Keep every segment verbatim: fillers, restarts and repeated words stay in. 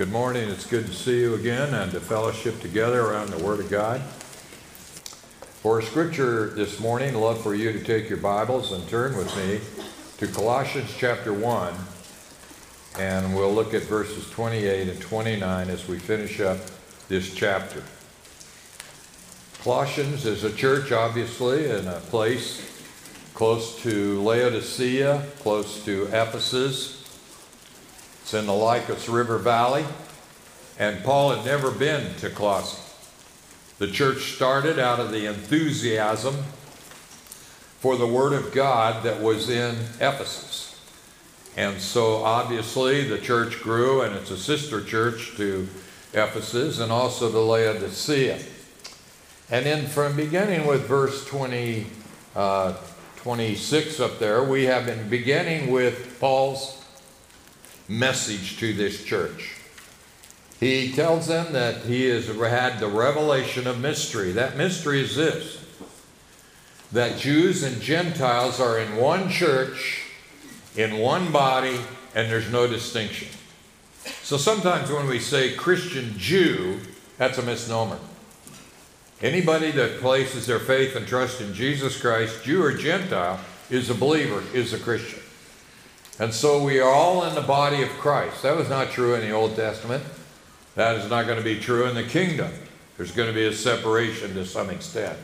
Good morning. It's good to see you again and to fellowship together around the Word of God. For scripture this morning, I'd love for you to take your Bibles and turn with me to Colossians chapter one, and we'll look at verses twenty-eight and twenty-nine as we finish up this chapter. Colossians is a church, obviously, in a place close to Laodicea, close to Ephesus. It's in the Lycus River Valley, and Paul had never been to Colossae. The church started out of the enthusiasm for the Word of God that was in Ephesus. And so obviously the church grew, and it's a sister church to Ephesus and also to Laodicea. And then from beginning with verse twenty, uh, twenty-six up there, we have been beginning with Paul's message to this church. He tells them that he has had the revelation of mystery. That mystery is this: that Jews and Gentiles are in one church, in one body, and there's no distinction. So sometimes when we say Christian Jew, that's a misnomer. Anybody that places their faith and trust in Jesus Christ, Jew or Gentile, is a believer, is a Christian. And so we are all in the body of Christ. That was not true in the Old Testament. That is not going to be true in the kingdom. There's going to be a separation to some extent.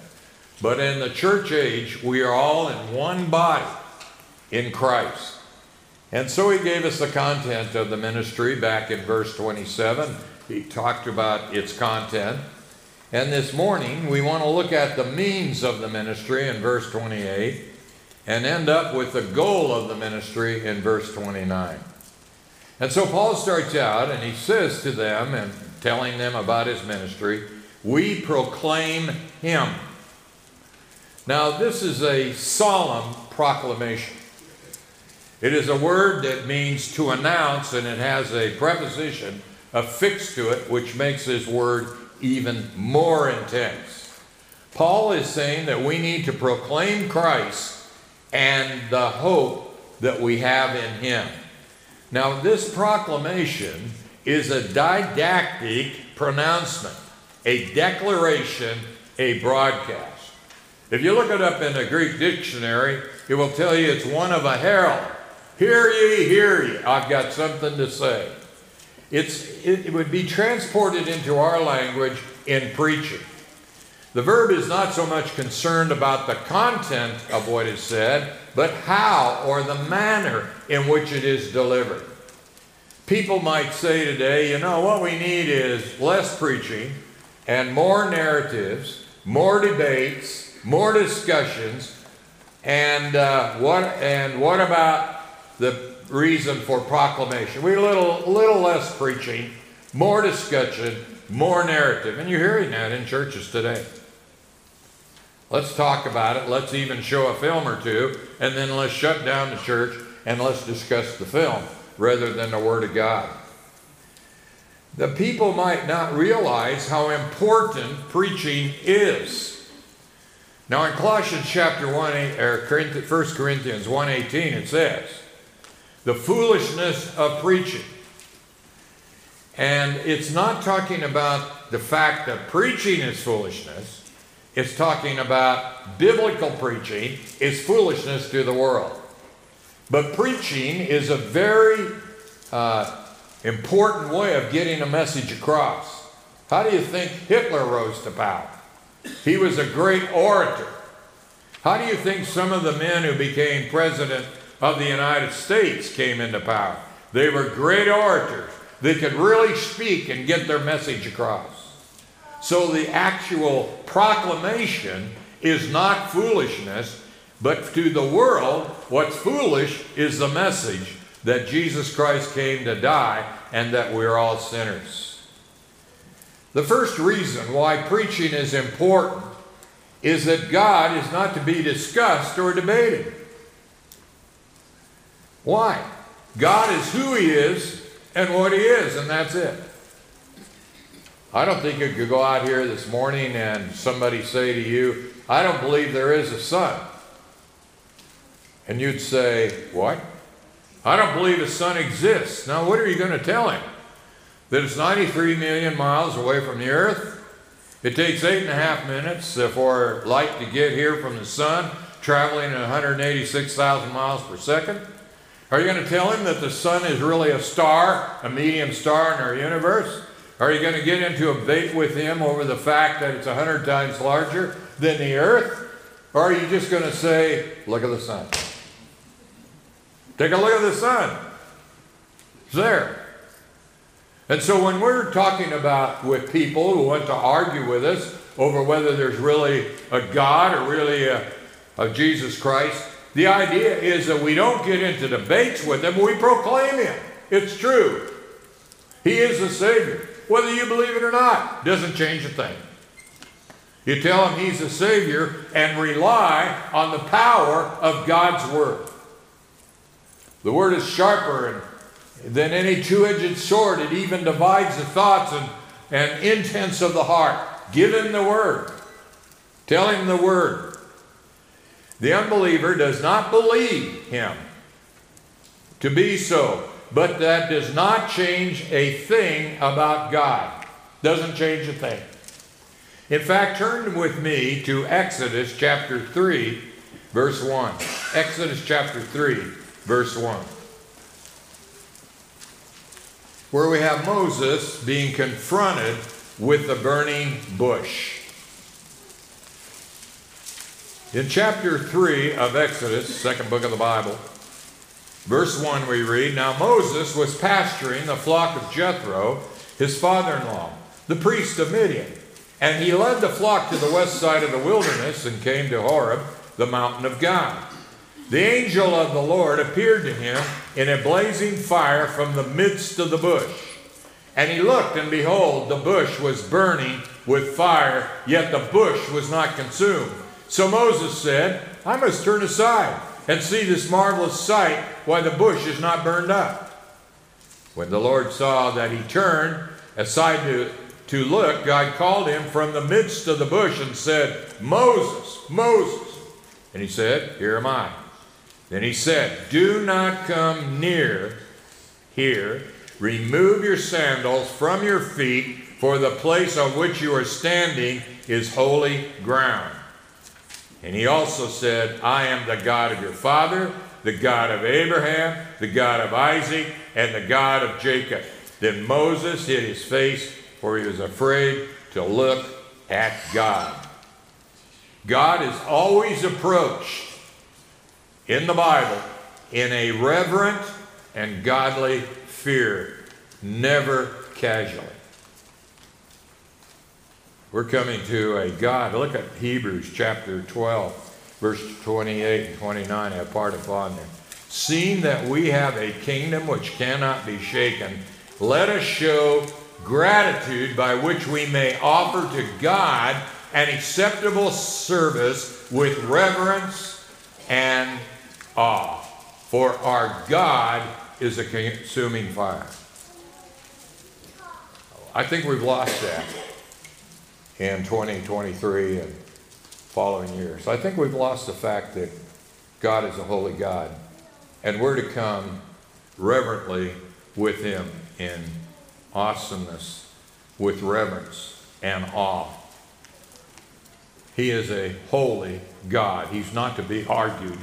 But in the church age, we are all in one body in Christ. And so he gave us the content of the ministry back in verse twenty-seven. He talked about its content. And this morning, we want to look at the means of the ministry in verse twenty-eight. And end up with the goal of the ministry in verse twenty-nine. And so Paul starts out and he says to them, and telling them about his ministry, we proclaim him. Now this is a solemn proclamation. It is a word that means to announce, and it has a preposition affixed to it, which makes this word even more intense. Paul is saying that we need to proclaim Christ and the hope that we have in him. Now, this proclamation is a didactic pronouncement, a declaration, a broadcast. If you look it up in the Greek dictionary, it will tell you it's one of a herald. Hear ye, hear ye, I've got something to say. It's, it, it would be transported into our language in preaching. The verb is not so much concerned about the content of what is said, but how or the manner in which it is delivered. People might say today, you know, what we need is less preaching and more narratives, more debates, more discussions, and, uh, what, and what about the reason for proclamation? We little, little less preaching, more discussion, more narrative. And you're hearing that in churches today. Let's talk about it. Let's even show a film or two, and then let's shut down the church and let's discuss the film rather than the Word of God. The people might not realize how important preaching is. Now in Colossians chapter one, or First Corinthians one eighteen, it says, the foolishness of preaching. And it's not talking about the fact that preaching is foolishness. It's talking about biblical preaching is foolishness to the world. But preaching is a very uh, important way of getting a message across. How do you think Hitler rose to power? He was a great orator. How do you think some of the men who became president of the United States came into power? They were great orators. They could really speak and get their message across. So the actual proclamation is not foolishness, but to the world, what's foolish is the message that Jesus Christ came to die and that we're all sinners. The first reason why preaching is important is that God is not to be discussed or debated. Why? God is who he is and what he is, and that's it. I don't think you could go out here this morning and somebody say to you, I don't believe there is a son. And you'd say, what? I don't believe a son exists. Now, what are you going to tell him? that it's ninety-three million miles away from the earth. It takes eight and a half minutes for light to get here from the sun, traveling at one hundred eighty-six thousand miles per second. Are you going to tell him that the sun is really a star, a medium star in our universe? Are you going to get into a debate with him over the fact that it's one hundred times larger than the earth? Or are you just going to say, look at the sun? Take a look at the sun. It's there. And so when we're talking about with people who want to argue with us over whether there's really a God or really a, a Jesus Christ, the idea is that we don't get into debates with him, we proclaim him. It's true. He is the Savior. Whether you believe it or not, doesn't change a thing. You tell him he's the Savior and rely on the power of God's Word. The Word is sharper and than any two-edged sword. It even divides the thoughts and, and intents of the heart. Give him the word. Tell him the word. The unbeliever does not believe him to be so, but that does not change a thing about God. Doesn't change a thing. In fact, turn with me to Exodus chapter three, verse one. Exodus chapter three, verse one. Where we have Moses being confronted with the burning bush. In chapter three of Exodus, second book of the Bible, verse one we read, "Now Moses was pasturing the flock of Jethro, his father-in-law, the priest of Midian, and he led the flock to the west side of the wilderness and came to Horeb, the mountain of God. The angel of the Lord appeared to him in a blazing fire from the midst of the bush. And he looked, and behold, the bush was burning with fire, yet the bush was not consumed. So Moses said, I must turn aside and see this marvelous sight, why the bush is not burned up. When the Lord saw that he turned aside to, to look, God called him from the midst of the bush and said, Moses, Moses. And he said, Here am I. Then he said, Do not come near here. Remove your sandals from your feet, for the place on which you are standing is holy ground. And he also said, I am the God of your father, the God of Abraham, the God of Isaac, and the God of Jacob. Then Moses hid his face, for he was afraid to look at God." God is always approached in the Bible in a reverent and godly fear, never casually. We're coming to a God. Look at Hebrews chapter twelve, verse twenty-eight and twenty-nine, have part upon them. Seeing that we have a kingdom which cannot be shaken, let us show gratitude by which we may offer to God an acceptable service with reverence and awe, for our God is a consuming fire. I think we've lost that in twenty twenty-three and following years. I think we've lost the fact that God is a holy God, and we're to come reverently with him in awesomeness, with reverence and awe. He is a holy God. He's not to be argued.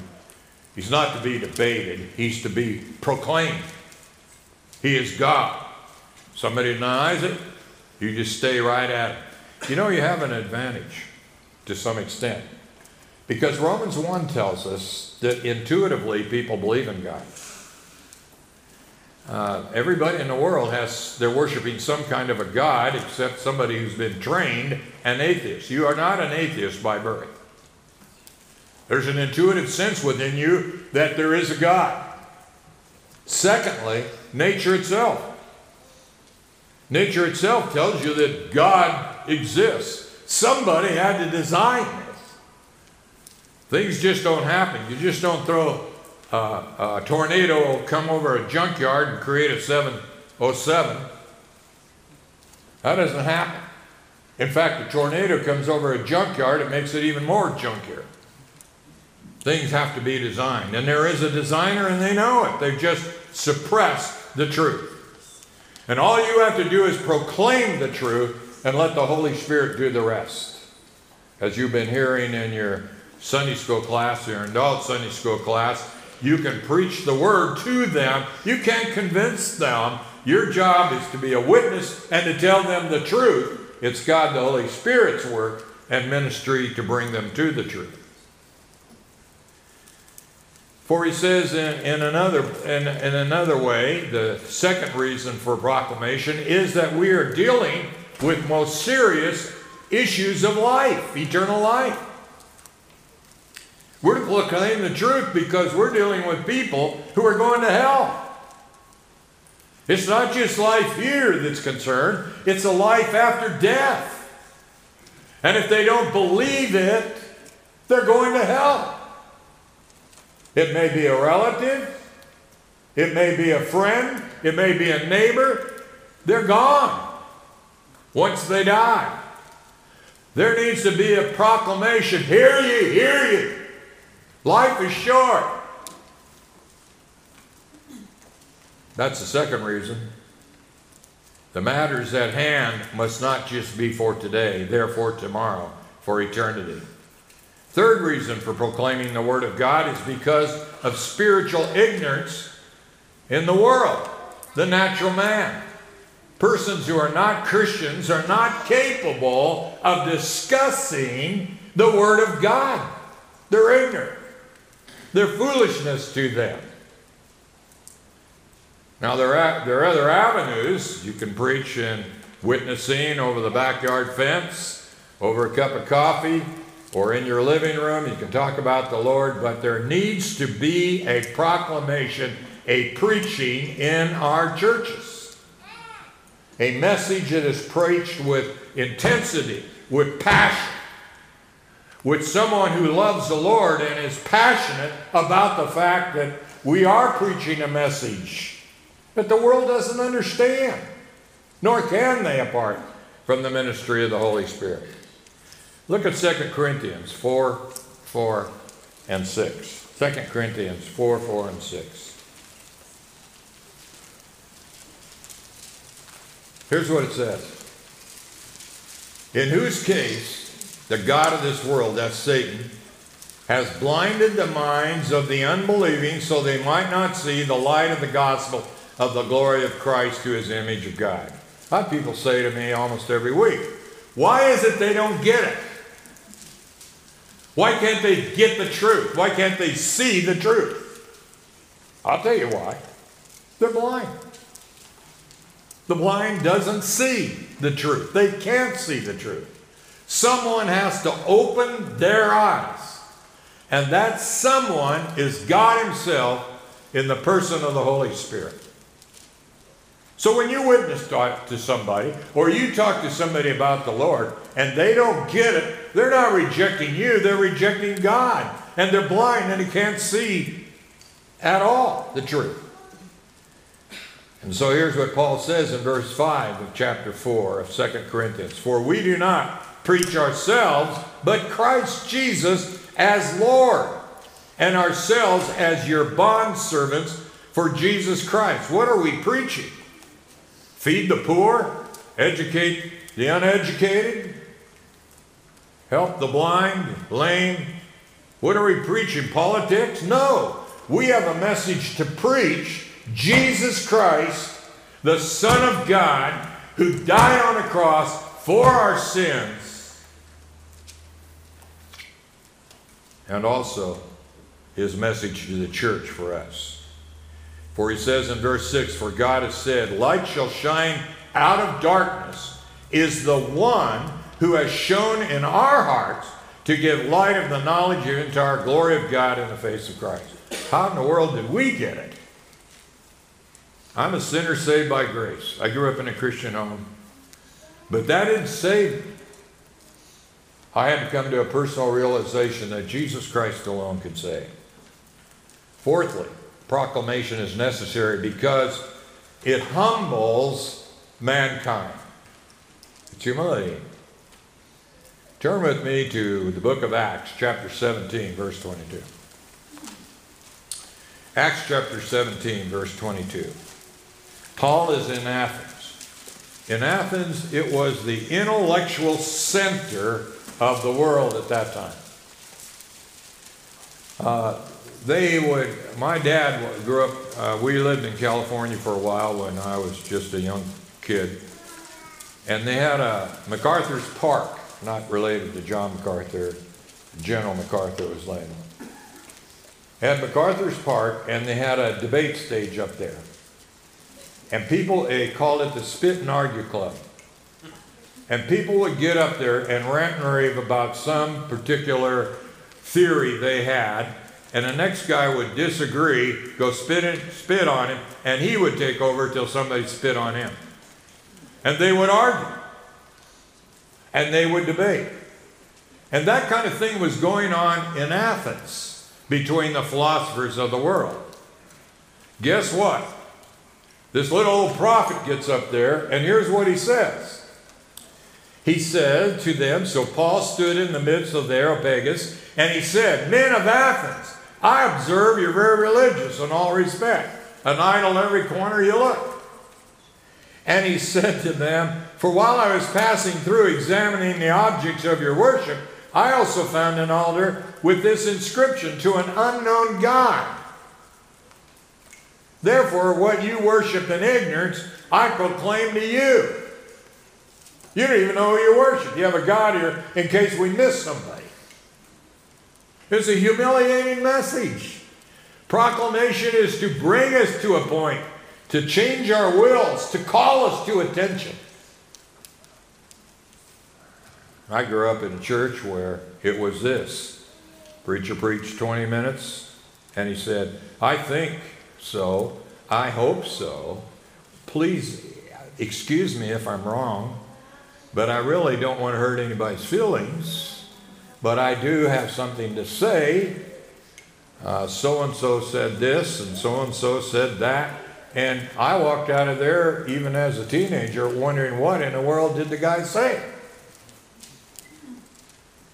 He's not to be debated. He's to be proclaimed. He is God. Somebody denies it, you just stay right at him. You know, you have an advantage to some extent, because Romans one tells us that intuitively people believe in God. Uh, everybody in the world has, they're worshiping some kind of a God, except somebody who's been trained an atheist. You are not an atheist by birth. There's an intuitive sense within you that there is a God. Secondly, nature itself. Nature itself tells you that God exists. Somebody had to design this. Things just don't happen. You just don't throw Uh, a tornado will come over a junkyard and create a seven oh seven. That doesn't happen. In fact, a tornado comes over a junkyard, it makes it even more junkier. Things have to be designed. And there is a designer, and they know it. They've just suppressed the truth. And all you have to do is proclaim the truth and let the Holy Spirit do the rest. As you've been hearing in your Sunday school class, your adult Sunday school class, you can preach the word to them. You can't convince them. Your job is to be a witness and to tell them the truth. It's God the Holy Spirit's work and ministry to bring them to the truth. For he says in, in, another, in, in another way, the second reason for proclamation is that we are dealing with most serious issues of life, eternal life. We're to proclaim the truth because we're dealing with people who are going to hell. It's not just life here that's concerned. It's a life after death. And if they don't believe it, they're going to hell. It may be a relative. It may be a friend. It may be a neighbor. They're gone once they die. There needs to be a proclamation. Hear ye, hear ye. Life is short. That's the second reason. The matters at hand must not just be for today, therefore tomorrow, for eternity. Third reason for proclaiming the Word of God is because of spiritual ignorance in the world, the natural man. Persons who are not Christians are not capable of discussing the Word of God. They're ignorant. They're foolishness to them. Now, there are, there are other avenues. You can preach in witnessing over the backyard fence, over a cup of coffee, or in your living room. You can talk about the Lord, but there needs to be a proclamation, a preaching in our churches. A message that is preached with intensity, with passion, with someone who loves the Lord and is passionate about the fact that we are preaching a message that the world doesn't understand, nor can they apart from the ministry of the Holy Spirit. Look at Second Corinthians four, four, and six. Second Corinthians four, four, and six. Here's what it says. In whose case the God of this world, that's Satan, has blinded the minds of the unbelieving so they might not see the light of the gospel of the glory of Christ, who is the image of God. I have people say to me almost every week, why is it they don't get it? Why can't they get the truth? Why can't they see the truth? I'll tell you why. They're blind. The blind doesn't see the truth. They can't see the truth. Someone has to open their eyes. And that someone is God himself in the person of the Holy Spirit. So when you witness to somebody, or you talk to somebody about the Lord, and they don't get it, they're not rejecting you, they're rejecting God. And they're blind and they can't see at all the truth. And so here's what Paul says in verse five of chapter four of Second Corinthians. For we do not preach ourselves, but Christ Jesus as Lord, and ourselves as your bondservants for Jesus Christ. What are we preaching? Feed the poor, educate the uneducated, help the blind, lame. What are we preaching? Politics? No. We have a message to preach. Jesus Christ, the Son of God, who died on a cross for our sins, and also his message to the church for us. For he says in verse six, for God has said, light shall shine out of darkness, is the one who has shown in our hearts to give light of the knowledge of the entire glory of God in the face of Christ. How in the world did we get it? I'm a sinner saved by grace. I grew up in a Christian home, but that didn't save me. I had to come to a personal realization that Jesus Christ alone could save. Fourthly, proclamation is necessary because it humbles mankind. It's humility. Turn with me to the book of Acts, chapter seventeen, verse twenty-two. Acts chapter seventeen, verse twenty-two. Paul is in Athens. In Athens, it was the intellectual center of the world at that time. Uh, they would, my dad grew up, uh, we lived in California for a while when I was just a young kid. And they had a MacArthur's Park, not related to John MacArthur, General MacArthur was later. They had MacArthur's Park, and they had a debate stage up there. And people, they called it the Spit and Argue Club. And people would get up there and rant and rave about some particular theory they had, and the next guy would disagree, go spit, it, spit on him, and he would take over till somebody spit on him. And they would argue. And they would debate. And that kind of thing was going on in Athens between the philosophers of the world. Guess what? This little old prophet gets up there, and here's what he says. He said to them, so Paul stood in the midst of the Areopagus, and he said, men of Athens, I observe you're very religious in all respect, an idol every corner you look. And he said to them, for while I was passing through examining the objects of your worship, I also found an altar with this inscription, to an unknown God. Therefore, what you worship in ignorance, I proclaim to you. You don't even know who you worship. You have a God here in case we miss somebody. It's a humiliating message. Proclamation is to bring us to a point, to change our wills, to call us to attention. I grew up in a church where it was this. Preacher preached twenty minutes, and he said, I think so, I hope so, please excuse me if I'm wrong, but I really don't want to hurt anybody's feelings, but I do have something to say. Uh, so-and-so said this, and so-and-so said that, and I walked out of there, even as a teenager, wondering what in the world did the guy say?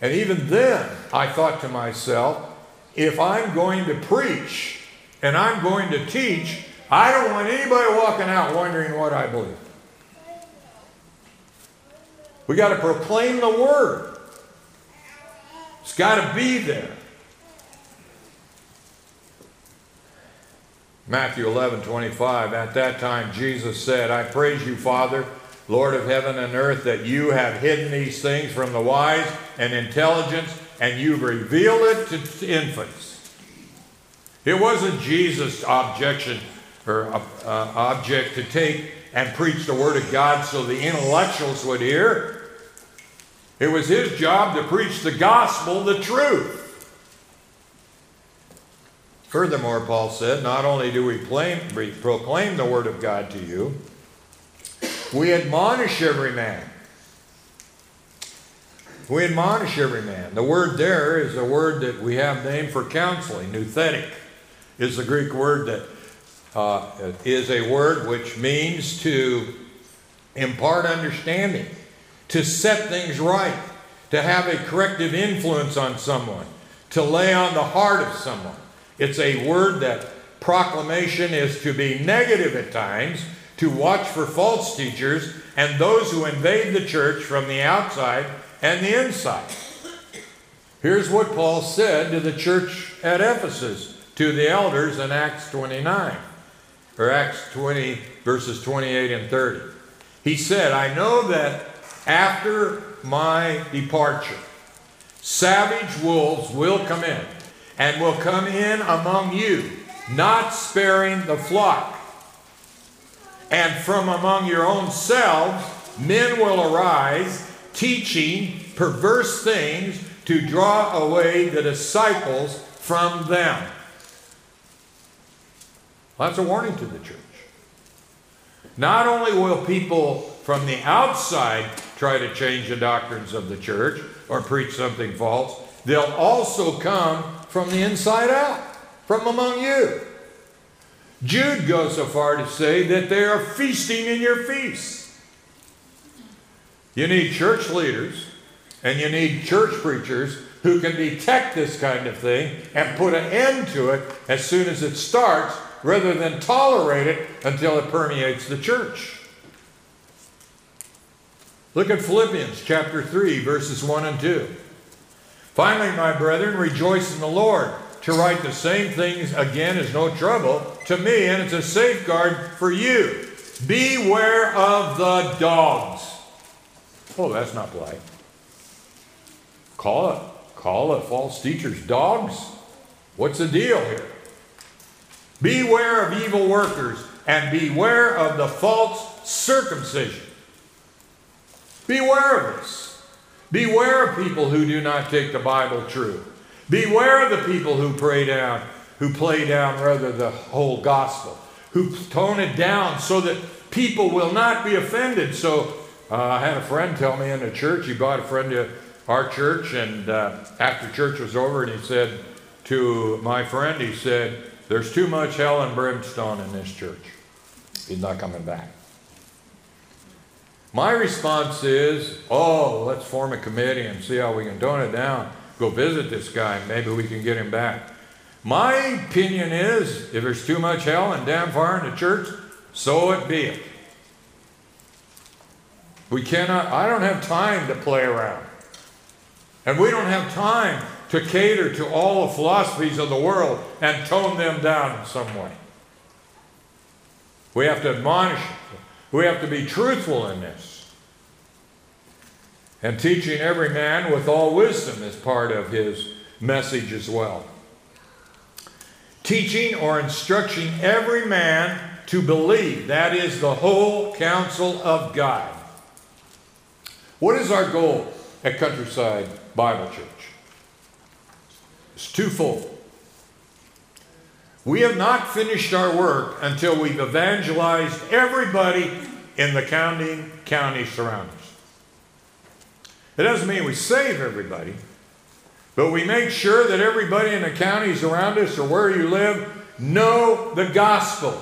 And even then, I thought to myself, if I'm going to preach, and I'm going to teach, I don't want anybody walking out wondering what I believe. We got to proclaim the word. It's got to be there. Matthew eleven twenty-five, at that time Jesus said, I praise you, Father, Lord of heaven and earth, that you have hidden these things from the wise and intelligent, and you've revealed it to infants. It wasn't Jesus' objection or uh, object to take and preach the Word of God so the intellectuals would hear. It was his job to preach the gospel, the truth. Furthermore, Paul said, not only do we claim, we proclaim the Word of God to you, we admonish every man. We admonish every man. The word there is a word that we have named for counseling, nouthetic. Is the Greek word that uh, is a word which means to impart understanding, to set things right, to have a corrective influence on someone, to lay on the heart of someone. It's a word that proclamation is to be negative at times, to watch for false teachers and those who invade the church from the outside and the inside. Here's what Paul said to the church at Ephesus, to the elders in Acts twenty-nine, or Acts twenty, verses twenty-eight and thirty. He said, I know that after my departure, savage wolves will come in, and will come in among you, not sparing the flock. And from among your own selves, men will arise, teaching perverse things to draw away the disciples from them. That's a warning to the church. Not only will people from the outside try to change the doctrines of the church or preach something false, they'll also come from the inside out, from among you. Jude goes so far to say that they are feasting in your feasts. You need church leaders and you need church preachers who can detect this kind of thing and put an end to it as soon as it starts, rather than tolerate it until it permeates the church. Look at Philippians chapter three, verses one and two. Finally, my brethren, rejoice in the Lord. To write the same things again is no trouble to me, and it's a safeguard for you. Beware of the dogs. Oh, that's not polite. Call it. Call it false teachers dogs. What's the deal here? Beware of evil workers and beware of the false circumcision. Beware of this. Beware of people who do not take the Bible true. Beware of the people who pray down, who play down rather the whole gospel, who tone it down so that people will not be offended. So uh, I had a friend tell me in the church, he brought a friend to our church, and uh, after church was over, and he said to my friend, he said, there's too much hell and brimstone in this church. He's not coming back. My response is, oh, let's form a committee and see how we can tone it down. Go visit this guy, maybe we can get him back. My opinion is, if there's too much hell and damn fire in the church, so it be it. We cannot, I don't have time to play around. And we don't have time to cater to all the philosophies of the world and tone them down in some way. We have to admonish them. We have to be truthful in this. And teaching every man with all wisdom is part of his message as well. Teaching or instructing every man to believe. That is the whole counsel of God. What is our goal at Countryside Bible Church? It's twofold. We have not finished our work until we've evangelized everybody in the county, county surroundings. It doesn't mean we save everybody, but we make sure that everybody in the counties around us or where you live know the gospel.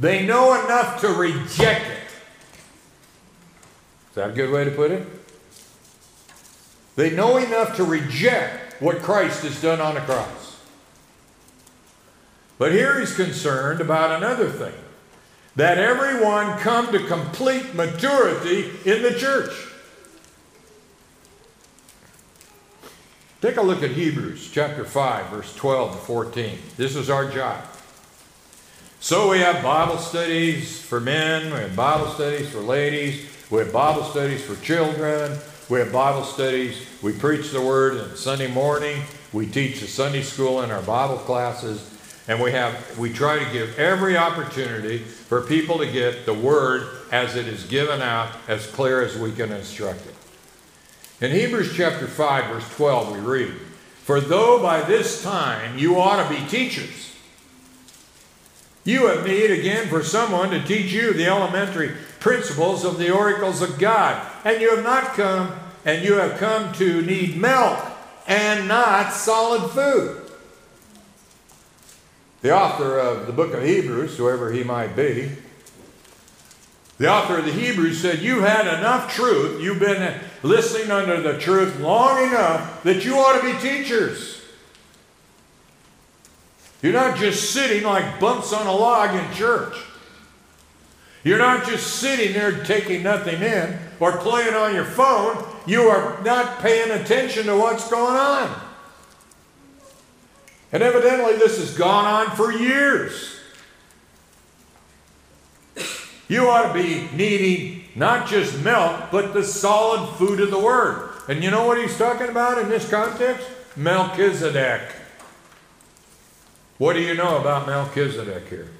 They know enough to reject it. Is that a good way to put it? They know enough to reject what Christ has done on the cross. But here he's concerned about another thing, that everyone come to complete maturity in the church. Take a look at Hebrews chapter five, verse twelve to fourteen. This is our job. So we have Bible studies for men, we have Bible studies for ladies, we have Bible studies for children, we have Bible studies, we preach the Word on Sunday morning, we teach the Sunday school in our Bible classes, and we, have, we try to give every opportunity for people to get the Word as it is given out, as clear as we can instruct it. In Hebrews chapter five, verse twelve, we read, for though by this time you ought to be teachers, you have need again for someone to teach you the elementary principles of the oracles of God. And you have not come, and you have come to need milk and not solid food. The author of the book of Hebrews, whoever he might be, the author of the Hebrews said, you had enough truth, you've been listening unto the truth long enough that you ought to be teachers. You're not just sitting like bumps on a log in church. You're not just sitting there taking nothing in or playing on your phone. You are not paying attention to what's going on. And evidently this has gone on for years. You ought to be needing not just milk, but the solid food of the Word. And you know what he's talking about in this context? Melchizedek. What do you know about Melchizedek here?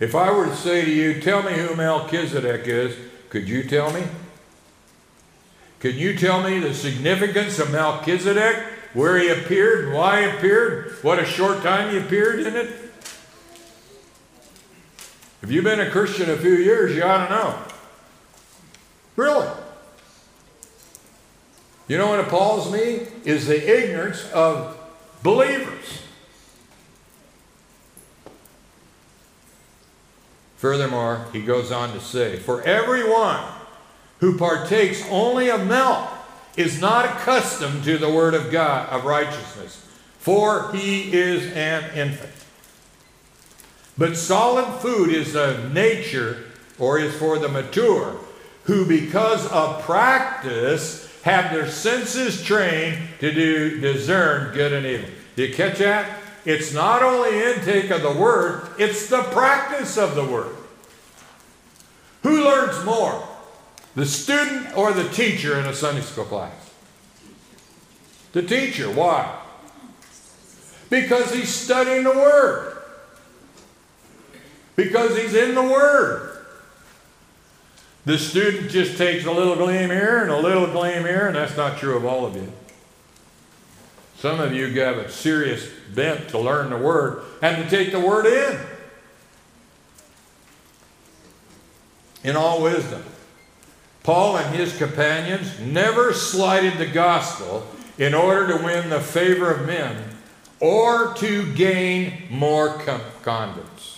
If I were to say to you, tell me who Melchizedek is, could you tell me? Can you tell me the significance of Melchizedek? Where he appeared, why he appeared, what a short time he appeared in it? If you've been a Christian a few years, you ought to know. Really. You know what appalls me? Is the ignorance of believers. Furthermore, he goes on to say, for everyone who partakes only of milk is not accustomed to the word of God, of righteousness, for he is an infant. But solid food is the nature, or is for the mature, who because of practice have their senses trained to do discern good and evil. Do you catch that? It's not only intake of the word, it's the practice of the word. Who learns more, the student or the teacher in a Sunday school class? The teacher. Why? Because he's studying the word. Because he's in the word. The student just takes a little gleam here and a little gleam here, and that's not true of all of you. Some of you have a serious bent to learn the word and to take the word in. In all wisdom, Paul and his companions never slighted the gospel in order to win the favor of men or to gain more converts.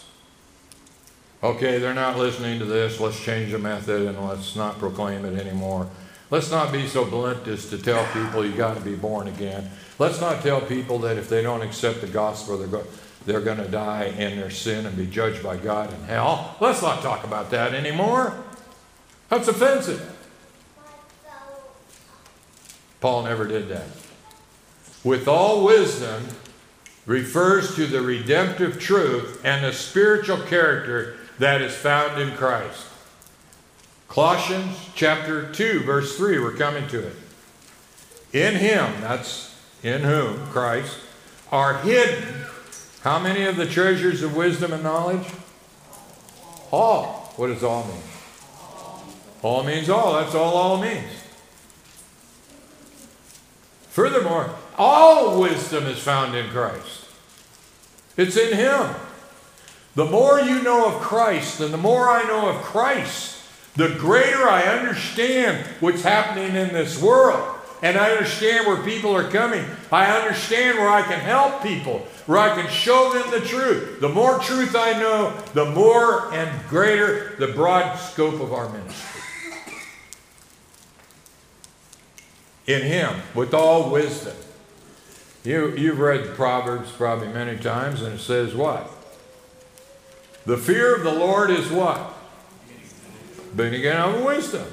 Okay, they're not listening to this. Let's change the method and let's not proclaim it anymore. Let's not be so blunt as to tell people you got to be born again. Let's not tell people that if they don't accept the gospel, they're going they're going to die in their sin and be judged by God in hell. Let's not talk about that anymore. That's offensive. Paul never did that. With all wisdom refers to the redemptive truth and the spiritual character that is found in Christ. Colossians chapter two, verse three, we're coming to it. In him, that's in whom, Christ, are hidden, how many of the treasures of wisdom and knowledge? All. What does all mean? All means all. That's all all means. Furthermore, all wisdom is found in Christ. It's in him. The more you know of Christ, and the more I know of Christ, the greater I understand what's happening in this world. And I understand where people are coming. I understand where I can help people, where I can show them the truth. The more truth I know, the more and greater the broad scope of our ministry. In him, with all wisdom. You, you've read the Proverbs probably many times, and it says what? The fear of the Lord is what? Beginning of wisdom.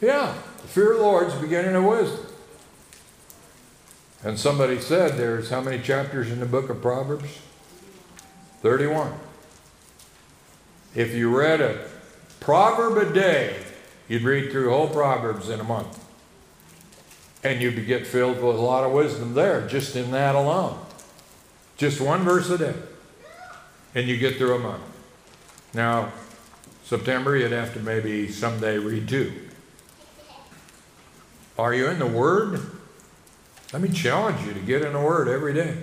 Yeah, the fear of the Lord is beginning of wisdom. And somebody said there's how many chapters in the book of Proverbs? thirty-one. If you read a proverb a day, you'd read through whole Proverbs in a month. And you'd get filled with a lot of wisdom there, just in that alone. Just one verse a day. And you get through a month. Now, September, you'd have to maybe someday read two. Are you in the Word? Let me challenge you to get in the Word every day.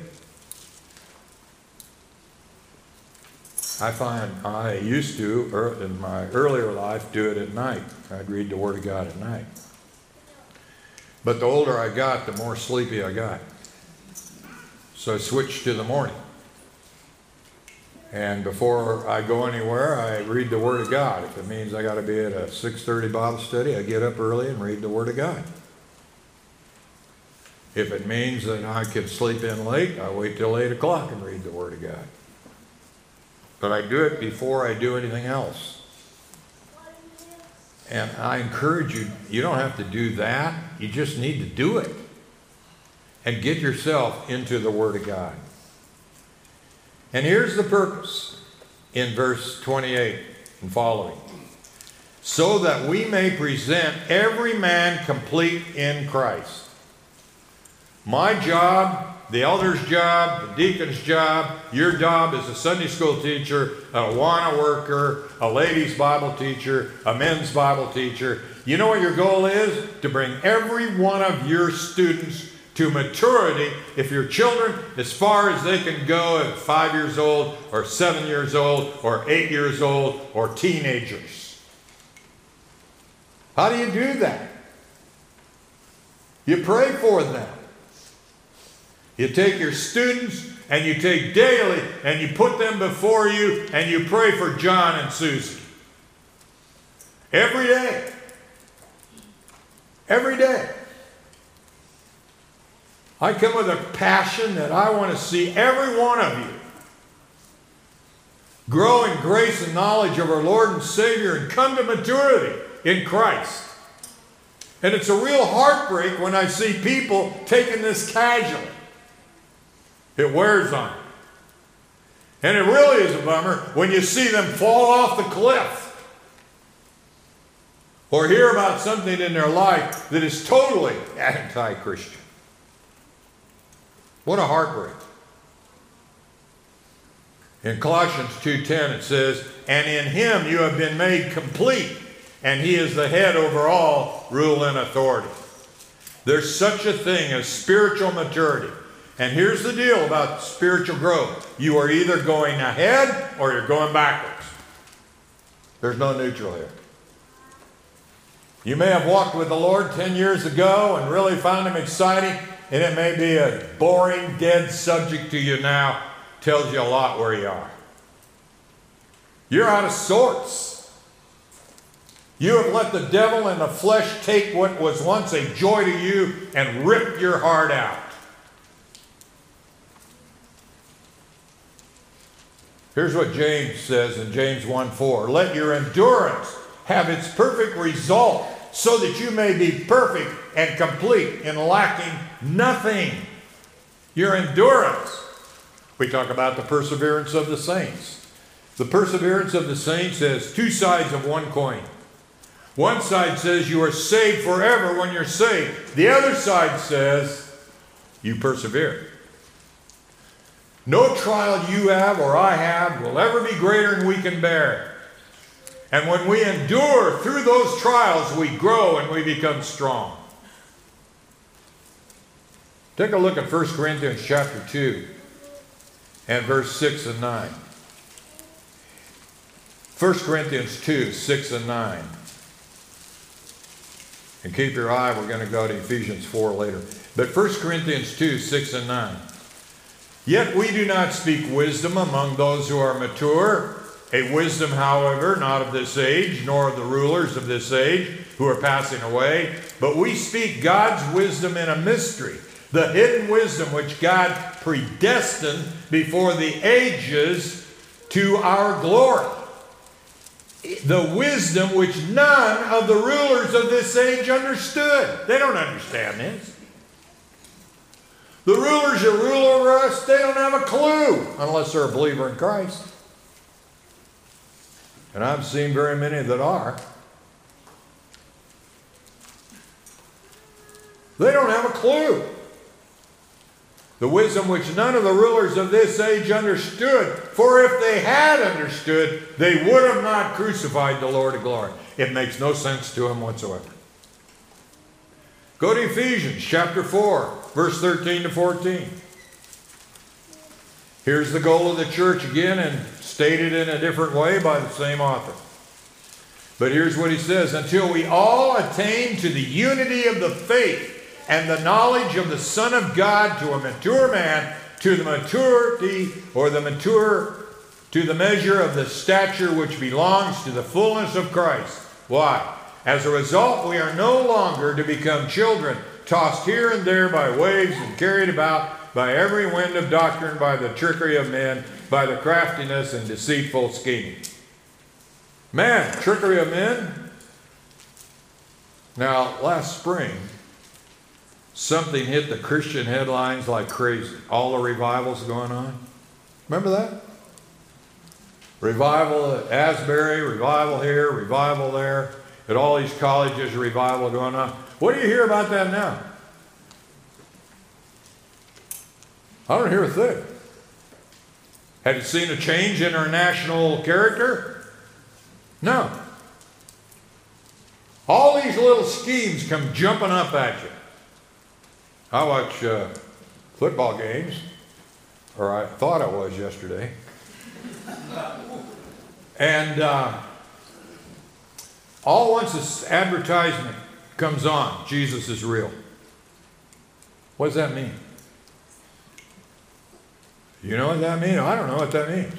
I find I used to, in my earlier life, do it at night. I'd read the Word of God at night. But the older I got, the more sleepy I got. So I switched to the morning. And before I go anywhere, I read the Word of God. If it means I got to be at a six thirty Bible study, I get up early and read the Word of God. If it means that I can sleep in late, I wait till eight o'clock and read the Word of God. But I do it before I do anything else. And I encourage you, you don't have to do that. You just need to do it. And get yourself into the Word of God. And here's the purpose in verse twenty-eight and following. So that we may present every man complete in Christ. My job, the elder's job, the deacon's job, your job as a Sunday school teacher, a WANA worker, a ladies' Bible teacher, a men's Bible teacher. You know what your goal is? To bring every one of your students to maturity, if your children, as far as they can go at five years old, or seven years old, or eight years old, or teenagers. How do you do that? You pray for them. You take your students, and you take daily, and you put them before you, and you pray for John and Susie. Every day. Every day. I come with a passion that I want to see every one of you Grow in grace and knowledge of our Lord and Savior and come to maturity in Christ. And it's a real heartbreak when I see people taking this casually. It wears on them. And it really is a bummer when you see them fall off the cliff or hear about something in their life that is totally anti-Christian. What a heartbreak. In Colossians two ten it says, and in him you have been made complete, and he is the head over all rule and authority. There's such a thing as spiritual maturity. And here's the deal about spiritual growth. You are either going ahead or you're going backwards. There's no neutral here. You may have walked with the Lord ten years ago and really found him exciting, and it may be a boring, dead subject to you now. Tells you a lot where you are. You're out of sorts. You have let the devil and the flesh take what was once a joy to you and rip your heart out. Here's what James says in James one four. Let your endurance have its perfect result, so that you may be perfect and complete and lacking nothing. Your endurance. We talk about the perseverance of the saints. The perseverance of the saints has two sides of one coin. One side says you are saved forever when you're saved. The other side says you persevere. No trial you have or I have will ever be greater than we can bear. And when we endure through those trials, we grow and we become strong. Take a look at First Corinthians chapter two and verse six and nine. First Corinthians two, six and nine. And keep your eye, we're going to go to Ephesians four later. But First Corinthians two, six and nine. Yet we do not speak wisdom among those who are mature, a wisdom, however, not of this age, nor of the rulers of this age who are passing away, but we speak God's wisdom in a mystery, the hidden wisdom which God predestined before the ages to our glory. The wisdom which none of the rulers of this age understood. They don't understand this. The rulers that rule over us, they don't have a clue unless they're a believer in Christ. And I've seen very many that are. They don't have a clue. The wisdom which none of the rulers of this age understood, for if they had understood, they would have not crucified the Lord of glory. It makes no sense to them whatsoever. Go to Ephesians chapter four, verse thirteen to fourteen. Here's the goal of the church again, and stated in a different way by the same author. But here's what he says. Until we all attain to the unity of the faith and the knowledge of the Son of God, to a mature man, to the maturity or the mature, to the measure of the stature which belongs to the fullness of Christ. Why? As a result, we are no longer to become children, tossed here and there by waves and carried about by every wind of doctrine, by the trickery of men, by the craftiness and deceitful scheming. Man, trickery of men. Now, last spring, something hit the Christian headlines like crazy. All the revivals going on. Remember that? Revival at Asbury, revival here, revival there. At all these colleges, revival going on. What do you hear about that now? I don't hear a thing. Have you seen a change in our national character? No. All these little schemes come jumping up at you. I watch uh, football games, or I thought I was yesterday. And uh, all once this advertisement comes on, Jesus is real. What does that mean? You know what that means? I don't know what that means.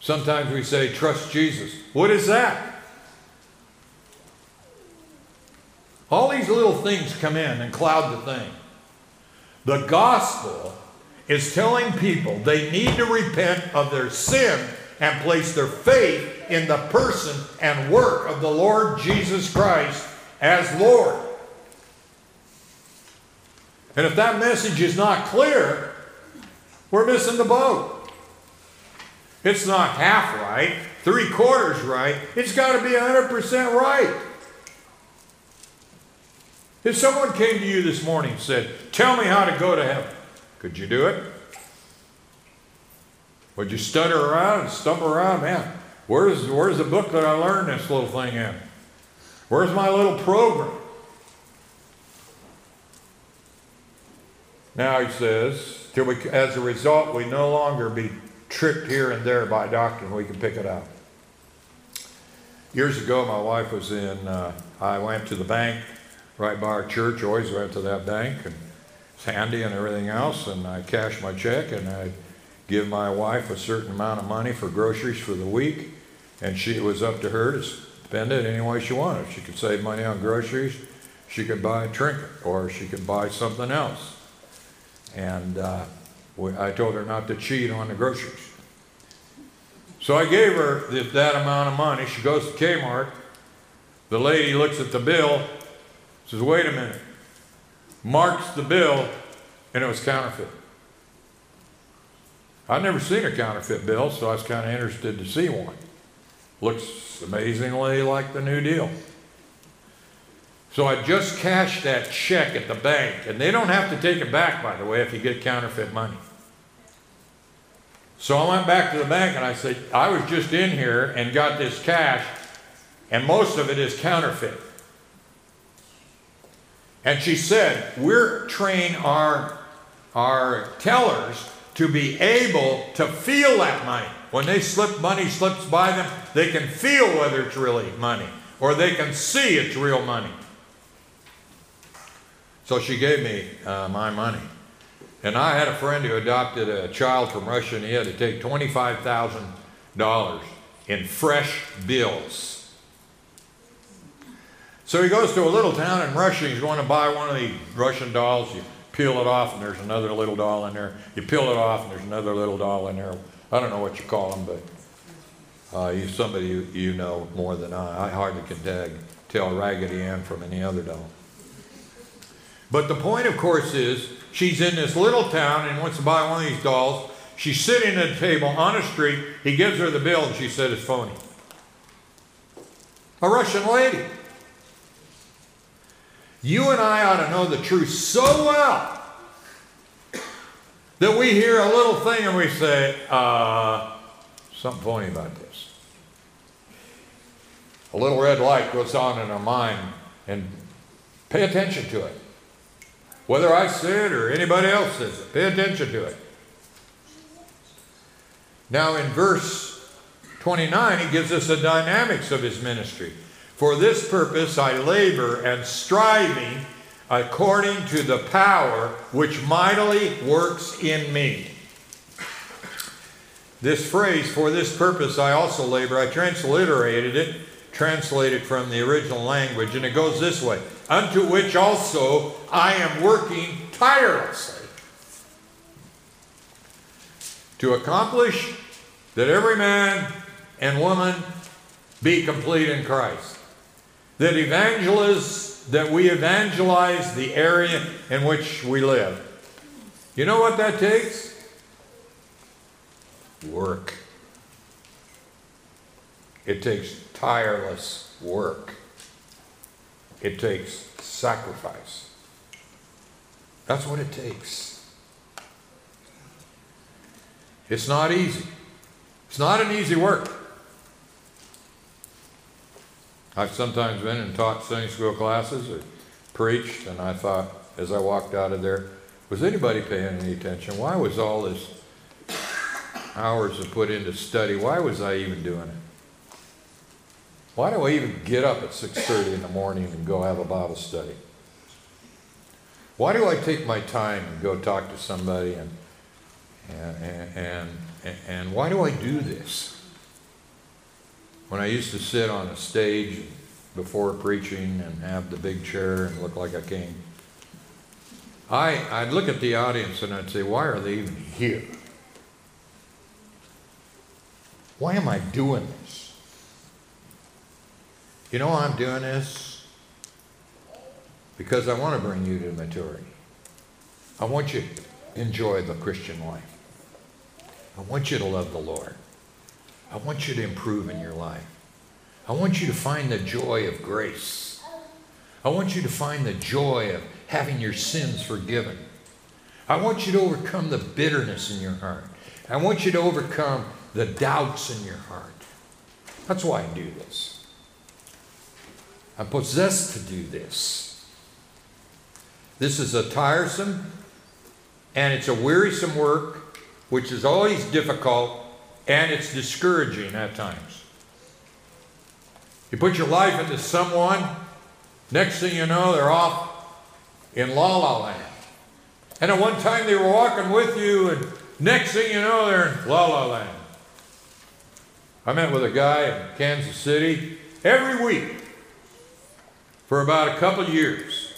Sometimes we say, trust Jesus. What is that? All these little things come in and cloud the thing. The gospel is telling people they need to repent of their sin and place their faith in the person and work of the Lord Jesus Christ as Lord. And if that message is not clear, we're missing the boat. It's not half right, three quarters right. It's got to be one hundred percent right. If someone came to you this morning and said, tell me how to go to heaven, could you do it? Would you stutter around and stumble around? Man, where's, where's the book that I learned this little thing in? Where's my little program? Now he says, till we, as a result, we no longer be tricked here and there by doctrine. We can pick it up. Years ago, my wife was in, uh, I went to the bank right by our church. Always went to that bank, and it's handy and everything else. And I cashed my check, and I give my wife a certain amount of money for groceries for the week, and she, it was up to her to spend it any way she wanted. She could save money on groceries, she could buy a trinket, or she could buy something else. And uh, we, I told her not to cheat on the groceries. So I gave her the, that amount of money. She goes to Kmart. The lady looks at the bill. Says, wait a minute, marks the bill, and it was counterfeit. I've never seen a counterfeit bill, so I was kind of interested to see one. Looks amazingly like the New Deal. So I just cashed that check at the bank, and they don't have to take it back, by the way, if you get counterfeit money. So I went back to the bank, and I said, I was just in here and got this cash, and most of it is counterfeit. And she said, we're training our, our tellers to be able to feel that money. When they slip money slips by them, they can feel whether it's really money, or they can see it's real money. So she gave me uh, my money. And I had a friend who adopted a child from Russia, and he had to take twenty-five thousand dollars in fresh bills. So he goes to a little town in Russia. He's going to buy one of the Russian dolls. You peel it off, and there's another little doll in there. You peel it off, and there's another little doll in there. I don't know what you call them, but uh, you, somebody you, you know more than I. I hardly can tag, tell Raggedy Ann from any other doll. But the point, of course, is she's in this little town and wants to buy one of these dolls. She's sitting at a table on a street. He gives her the bill, and she said it's phony. A Russian lady. You and I ought to know the truth so well that we hear a little thing and we say, uh, something funny about this. A little red light goes on in our mind, and pay attention to it. Whether I say it or anybody else says it, pay attention to it. Now in verse twenty-nine, he gives us the dynamics of his ministry. For this purpose I labor and striving according to the power which mightily works in me. This phrase, for this purpose I also labor, I transliterated it, translated from the original language, and it goes this way. Unto which also I am working tirelessly to accomplish that every man and woman be complete in Christ. That evangelists, that we evangelize the area in which we live. You know what that takes? Work. It takes tireless work. It takes sacrifice. That's what it takes. It's not easy. It's not an easy work. I've sometimes been and taught Sunday school classes or preached, and I thought as I walked out of there, was anybody paying any attention? Why was all this hours I put into study, why was I even doing it? Why do I even get up at six thirty in the morning and go have a Bible study? Why do I take my time and go talk to somebody, and, and, and, and, and why do I do this? When I used to sit on a stage before preaching and have the big chair and look like a king, I, I'd look at the audience and I'd say, why are they even here? Why am I doing this? You know why I'm doing this? Because I want to bring you to maturity. I want you to enjoy the Christian life. I want you to love the Lord. I want you to improve in your life. I want you to find the joy of grace. I want you to find the joy of having your sins forgiven. I want you to overcome the bitterness in your heart. I want you to overcome the doubts in your heart. That's why I do this. I'm possessed to do this. This is a tiresome and it's a wearisome work, which is always difficult, and it's discouraging at times. You put your life into someone, next thing you know, they're off in La La Land. And at one time they were walking with you, and next thing you know, they're in La La Land. I met with a guy in Kansas City every week for about a couple years.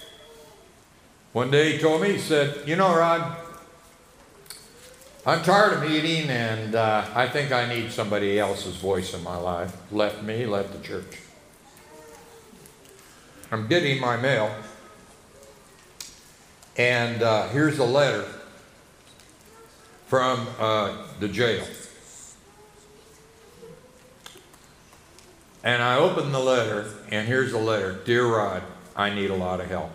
One day he told me, he said, you know, Rod, I'm tired of eating, and uh, I think I need somebody else's voice in my life. Left me, left the church. I'm getting my mail, and uh, here's a letter from uh, the jail. And I opened the letter, and here's the letter. Dear Rod, I need a lot of help.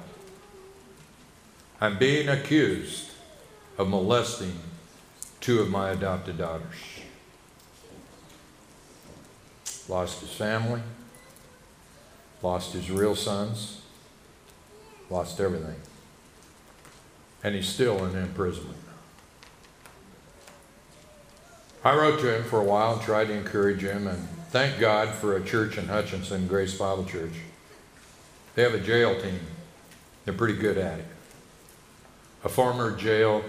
I'm being accused of molesting two of my adopted daughters. Lost his family, lost his real sons, lost everything. And he's still in imprisonment. I wrote to him for a while, tried to encourage him, and thank God for a church in Hutchinson, Grace Bible Church. They have a jail team. They're pretty good at it. A former jail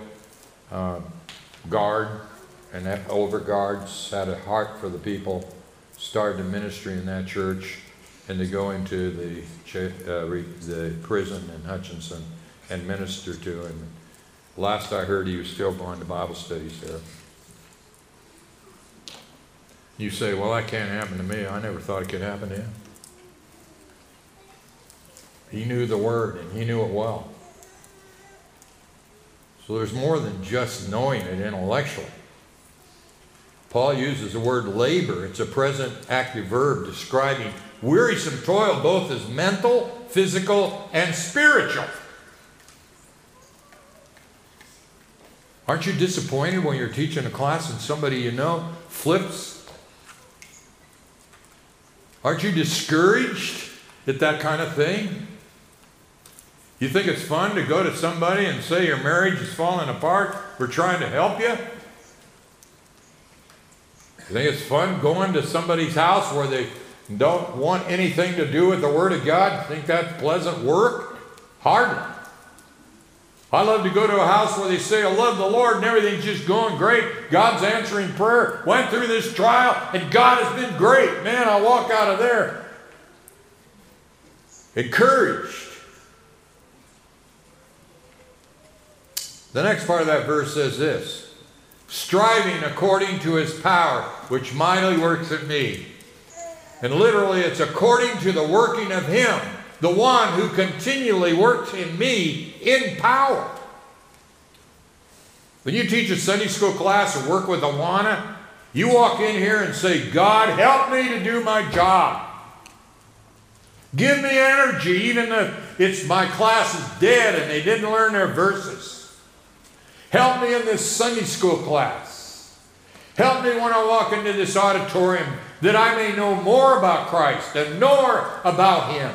uh, guard and that over guards had a heart for the people, started a ministry in that church, and they go into the uh, re, the prison in Hutchinson and minister to him. Last I heard, he was still going to Bible studies there. You say, well, that can't happen to me. I never thought it could happen to him. He knew the word, and he knew it well. So there's more than just knowing it intellectually. Paul uses the word labor. It's a present active verb describing wearisome toil, both as mental, physical, and spiritual. Aren't you disappointed when you're teaching a class and somebody you know flips? Aren't you discouraged at that kind of thing? You think it's fun to go to somebody and say your marriage is falling apart, we're trying to help you? You think it's fun going to somebody's house where they don't want anything to do with the Word of God? You think that's pleasant work? Hardly. I love to go to a house where they say, I love the Lord and everything's just going great. God's answering prayer. Went through this trial and God has been great. Man, I walk out of there encouraged. The next part of that verse says this, striving according to his power, which mightily works in me. And literally it's according to the working of him, the one who continually works in me in power. When you teach a Sunday school class and work with Awana, you walk in here and say, God, help me to do my job. Give me energy, even if it's my class is dead and they didn't learn their verses. Help me in this Sunday school class. Help me when I walk into this auditorium that I may know more about Christ and more about him.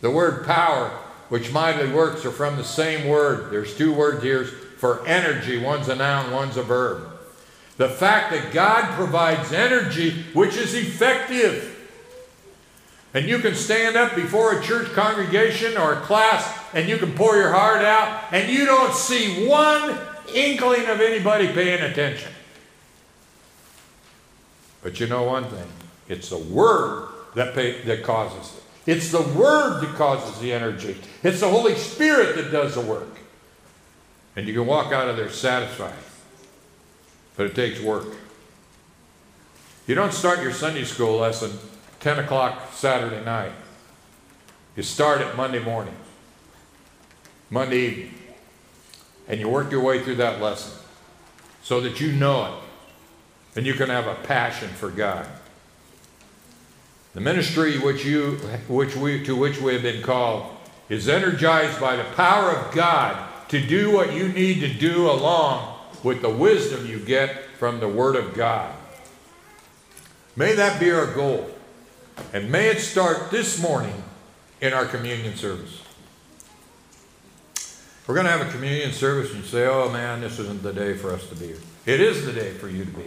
The word power, which mightily works, are from the same word. There's two words here for energy. One's a noun, one's a verb. The fact that God provides energy, which is effective. And you can stand up before a church congregation or a class and you can pour your heart out and you don't see one inkling of anybody paying attention. But you know one thing, it's the word that, pay, that causes it. It's the Word that causes the energy. It's the Holy Spirit that does the work. And you can walk out of there satisfied. But it takes work. You don't start your Sunday school lesson ten o'clock Saturday night. You start it Monday morning, Monday evening, and you work your way through that lesson so that you know it and you can have a passion for God. The ministry which you, which we, to which we have been called is energized by the power of God to do what you need to do along with the wisdom you get from the Word of God. May that be our goal, and may it start this morning in our communion service. We're going to have a communion service and you say, oh man, this isn't the day for us to be here. It is the day for you to be.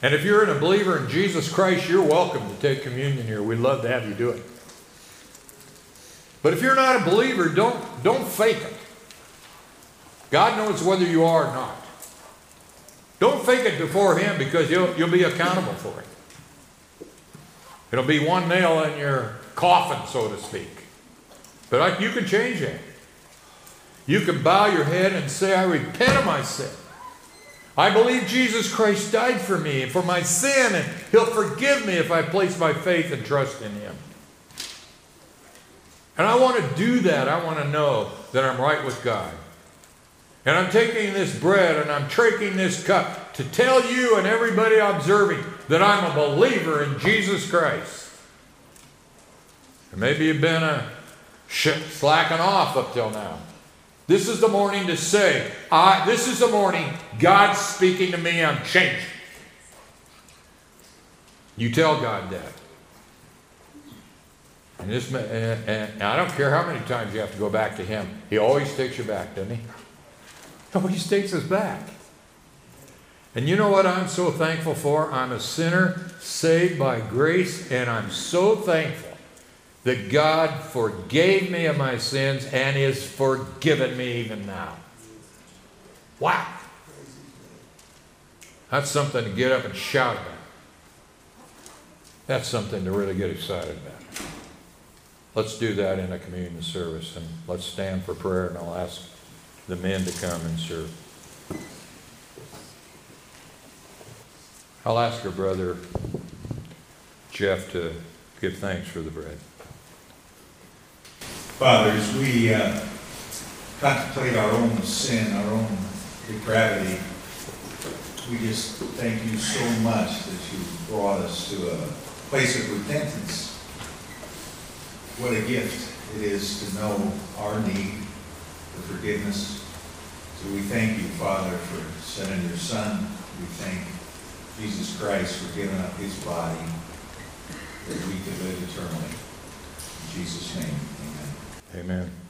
And if you're a believer in Jesus Christ, you're welcome to take communion here. We'd love to have you do it. But if you're not a believer, don't, don't fake it. God knows whether you are or not. Don't fake it before Him, because you'll, you'll be accountable for it. It'll be one nail in your coffin, so to speak. But I, you can change it. You can bow your head and say, I repent of my sin. I believe Jesus Christ died for me and for my sin, and He'll forgive me if I place my faith and trust in Him. And I want to do that. I want to know that I'm right with God. And I'm taking this bread and I'm drinking this cup to tell you and everybody observing that I'm a believer in Jesus Christ. And maybe you've been a slacking off up till now. This is the morning to say, I, this is the morning God's speaking to me, I'm changing. You tell God that. And, this, and, and I don't care how many times you have to go back to Him. He always takes you back, doesn't He? He always takes us back. And you know what I'm so thankful for? I'm a sinner saved by grace, and I'm so thankful that God forgave me of my sins and is forgiven me even now. Wow. That's something to get up and shout about. That's something to really get excited about. Let's do that in a communion service, and let's stand for prayer, and I'll ask the men to come and serve. I'll ask our brother Jeff to give thanks for the bread. Father, as we uh, contemplate our own sin, our own depravity, we just thank You so much that You brought us to a place of repentance. What a gift it is to know our need for forgiveness. So we thank You, Father, for sending Your Son. We thank Jesus Christ for giving up His body that we could live eternally. In Jesus' name, amen. Amen.